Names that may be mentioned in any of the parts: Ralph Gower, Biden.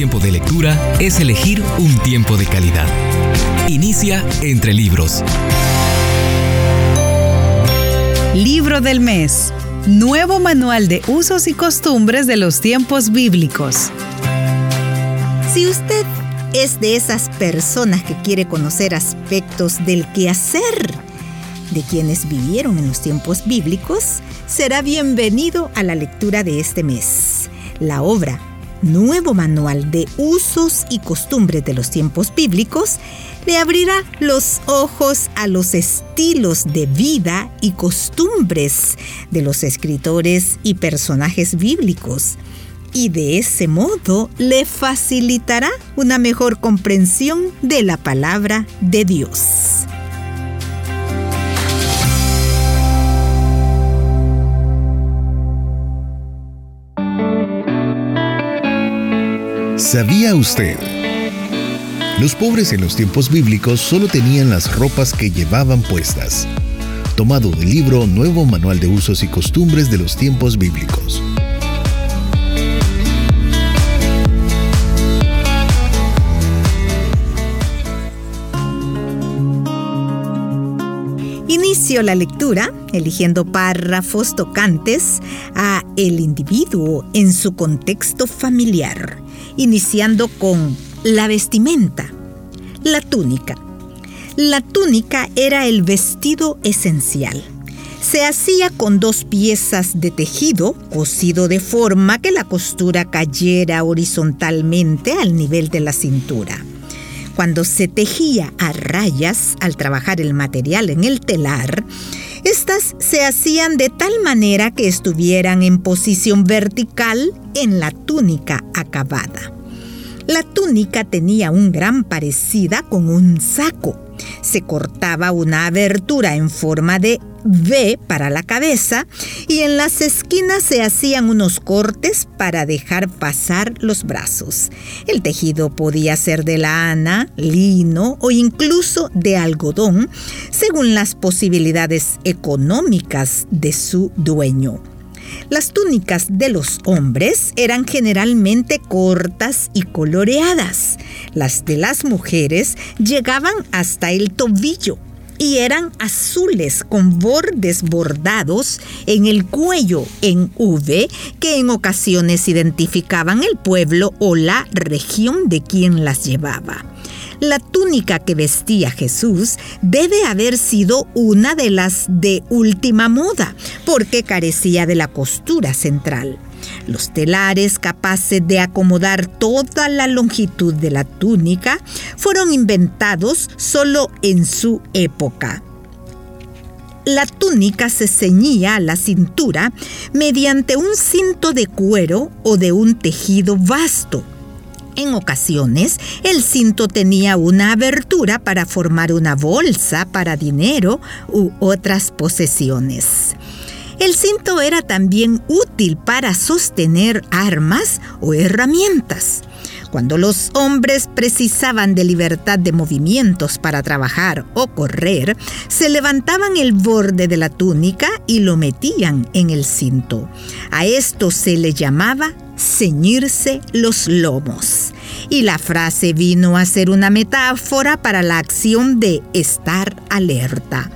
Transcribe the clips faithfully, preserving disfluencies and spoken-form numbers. tiempo de lectura es elegir un tiempo de calidad. Inicia Entre Libros. Libro del mes. Nuevo manual de usos y costumbres de los tiempos bíblicos. Si usted es de esas personas que quiere conocer aspectos del quehacer de quienes vivieron en los tiempos bíblicos, será bienvenido a la lectura de este mes. La obra Nuevo Manual de Usos y Costumbres de los Tiempos Bíblicos le abrirá los ojos a los estilos de vida y costumbres de los escritores y personajes bíblicos, y de ese modo le facilitará una mejor comprensión de la palabra de Dios. ¿Sabía usted? Los pobres en los tiempos bíblicos solo tenían las ropas que llevaban puestas. Tomado del libro Nuevo Manual de Usos y Costumbres de los Tiempos Bíblicos. Inicio la lectura eligiendo párrafos tocantes a el individuo en su contexto familiar, iniciando con la vestimenta, la túnica. La túnica era el vestido esencial. Se hacía con dos piezas de tejido, cosido de forma que la costura cayera horizontalmente al nivel de la cintura. Cuando se tejía a rayas al trabajar el material en el telar, estas se hacían de tal manera que estuvieran en posición vertical en la túnica acabada. La túnica tenía un gran parecido con un saco. Se cortaba una abertura en forma de V para la cabeza y en las esquinas se hacían unos cortes para dejar pasar los brazos. El tejido podía ser de lana, lino o incluso de algodón, según las posibilidades económicas de su dueño. Las túnicas de los hombres eran generalmente cortas y coloreadas. Las de las mujeres llegaban hasta el tobillo y eran azules con bordes bordados en el cuello en V que en ocasiones identificaban el pueblo o la región de quien las llevaba. La túnica que vestía Jesús debe haber sido una de las de última moda, porque carecía de la costura central. Los telares capaces de acomodar toda la longitud de la túnica fueron inventados solo en su época. La túnica se ceñía a la cintura mediante un cinto de cuero o de un tejido vasto. En ocasiones, el cinto tenía una abertura para formar una bolsa para dinero u otras posesiones. El cinto era también útil para sostener armas o herramientas. Cuando los hombres precisaban de libertad de movimientos para trabajar o correr, se levantaban el borde de la túnica y lo metían en el cinto. A esto se le llamaba ceñirse los lomos. Y la frase vino a ser una metáfora para la acción de estar alerta.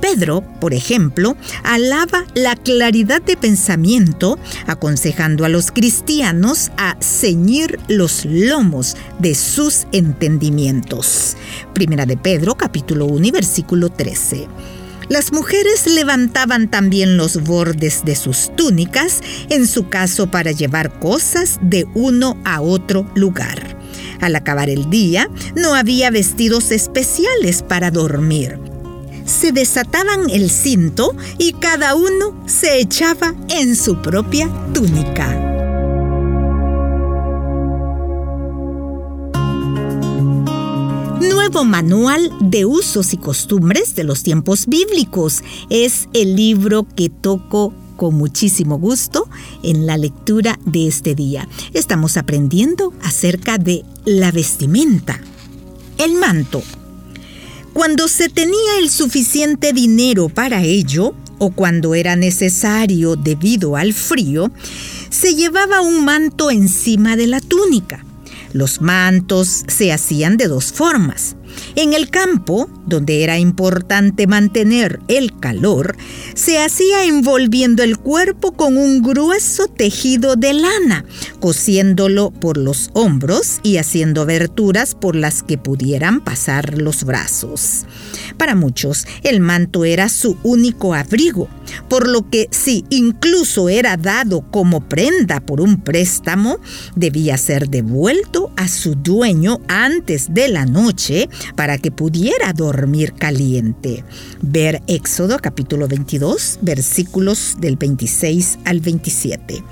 Pedro, por ejemplo, alaba la claridad de pensamiento, aconsejando a los cristianos a ceñir los lomos de sus entendimientos. Primera de Pedro, capítulo uno, versículo trece. Las mujeres levantaban también los bordes de sus túnicas, en su caso para llevar cosas de uno a otro lugar. Al acabar el día, no había vestidos especiales para dormir. Se desataban el cinto y cada uno se echaba en su propia túnica. Nuevo Manual de Usos y Costumbres de los Tiempos Bíblicos es el libro que toco con muchísimo gusto en la lectura de este día. Estamos aprendiendo acerca de la vestimenta, el manto. Cuando se tenía el suficiente dinero para ello, o cuando era necesario debido al frío, se llevaba un manto encima de la túnica. Los mantos se hacían de dos formas. En el campo, donde era importante mantener el calor, se hacía envolviendo el cuerpo con un grueso tejido de lana, cosiéndolo por los hombros y haciendo aberturas por las que pudieran pasar los brazos. Para muchos, el manto era su único abrigo, por lo que si incluso era dado como prenda por un préstamo, debía ser devuelto a su dueño antes de la noche para que pudiera dormir caliente. Ver Éxodo capítulo veintidós, versículos del veintiséis al veintisiete.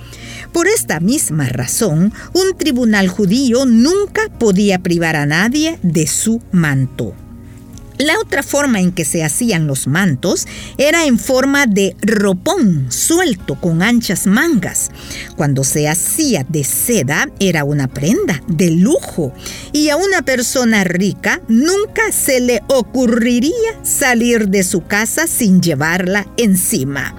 Por esta misma razón, un tribunal judío nunca podía privar a nadie de su manto. La otra forma en que se hacían los mantos era en forma de ropón suelto con anchas mangas. Cuando se hacía de seda, era una prenda de lujo y a una persona rica nunca se le ocurriría salir de su casa sin llevarla encima.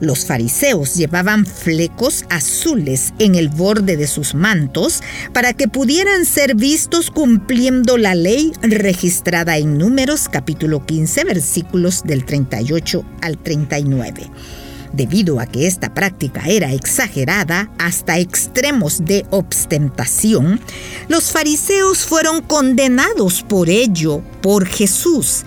Los fariseos llevaban flecos azules en el borde de sus mantos para que pudieran ser vistos cumpliendo la ley registrada en Números capítulo quince, versículos del treinta y ocho al treinta y nueve. Debido a que esta práctica era exagerada hasta extremos de ostentación, los fariseos fueron condenados por ello por Jesús.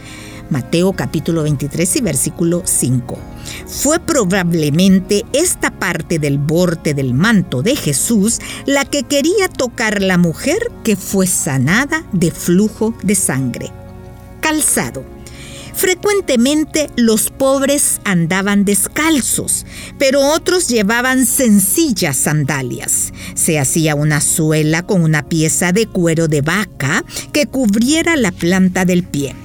Mateo capítulo veintitrés y versículo cinco. Fue probablemente esta parte del borde del manto de Jesús la que quería tocar la mujer que fue sanada de flujo de sangre. Calzado. Frecuentemente los pobres andaban descalzos, pero otros llevaban sencillas sandalias. Se hacía una suela con una pieza de cuero de vaca que cubriera la planta del pie.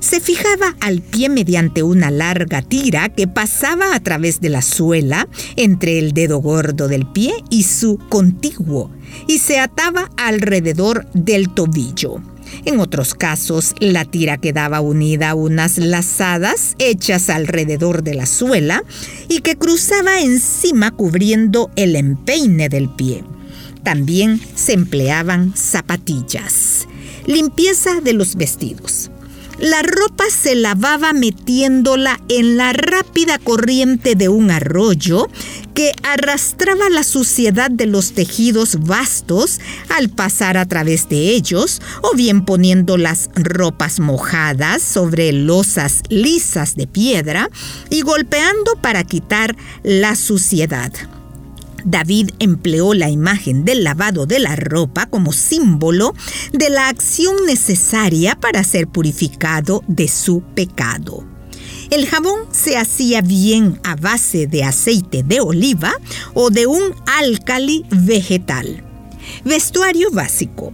Se fijaba al pie mediante una larga tira que pasaba a través de la suela entre el dedo gordo del pie y su contiguo y se ataba alrededor del tobillo. En otros casos, la tira quedaba unida a unas lazadas hechas alrededor de la suela y que cruzaba encima cubriendo el empeine del pie. También se empleaban zapatillas. Limpieza de los vestidos. La ropa se lavaba metiéndola en la rápida corriente de un arroyo que arrastraba la suciedad de los tejidos vastos al pasar a través de ellos, o bien poniendo las ropas mojadas sobre losas lisas de piedra y golpeando para quitar la suciedad. David empleó la imagen del lavado de la ropa como símbolo de la acción necesaria para ser purificado de su pecado. El jabón se hacía bien a base de aceite de oliva o de un álcali vegetal. Vestuario básico.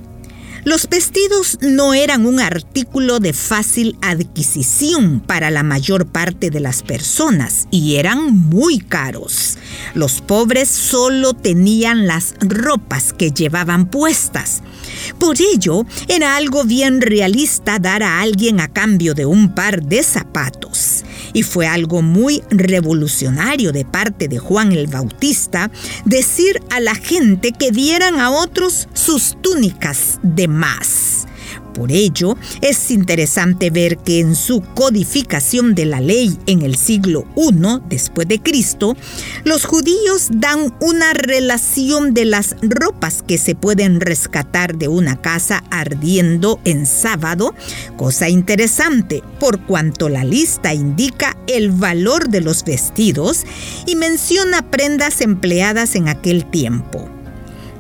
Los vestidos no eran un artículo de fácil adquisición para la mayor parte de las personas y eran muy caros. Los pobres solo tenían las ropas que llevaban puestas. Por ello, era algo bien realista dar a alguien a cambio de un par de zapatos. Y fue algo muy revolucionario de parte de Juan el Bautista decir a la gente que dieran a otros sus túnicas de más. Por ello, es interesante ver que en su codificación de la ley en el siglo primero después de Cristo, los judíos dan una relación de las ropas que se pueden rescatar de una casa ardiendo en sábado, cosa interesante por cuanto la lista indica el valor de los vestidos y menciona prendas empleadas en aquel tiempo.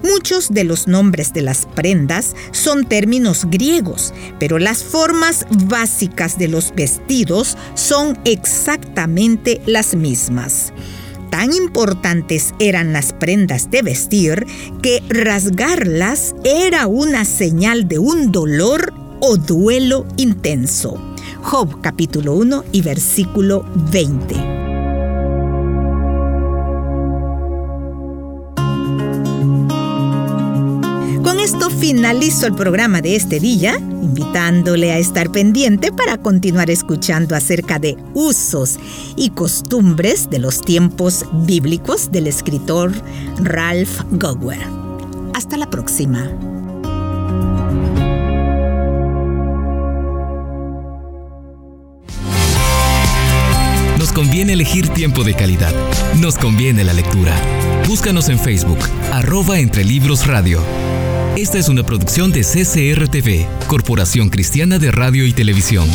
Muchos de los nombres de las prendas son términos griegos, pero las formas básicas de los vestidos son exactamente las mismas. Tan importantes eran las prendas de vestir que rasgarlas era una señal de un dolor o duelo intenso. Job capítulo uno y versículo veinte. Esto finalizo el programa de este día, invitándole a estar pendiente para continuar escuchando acerca de usos y costumbres de los tiempos bíblicos del escritor Ralph Gower. Hasta la próxima. Nos conviene elegir tiempo de calidad. Nos conviene la lectura. Búscanos en Facebook, arroba Entre Libros Radio. Esta es una producción de C C R T V, Corporación Cristiana de Radio y Televisión.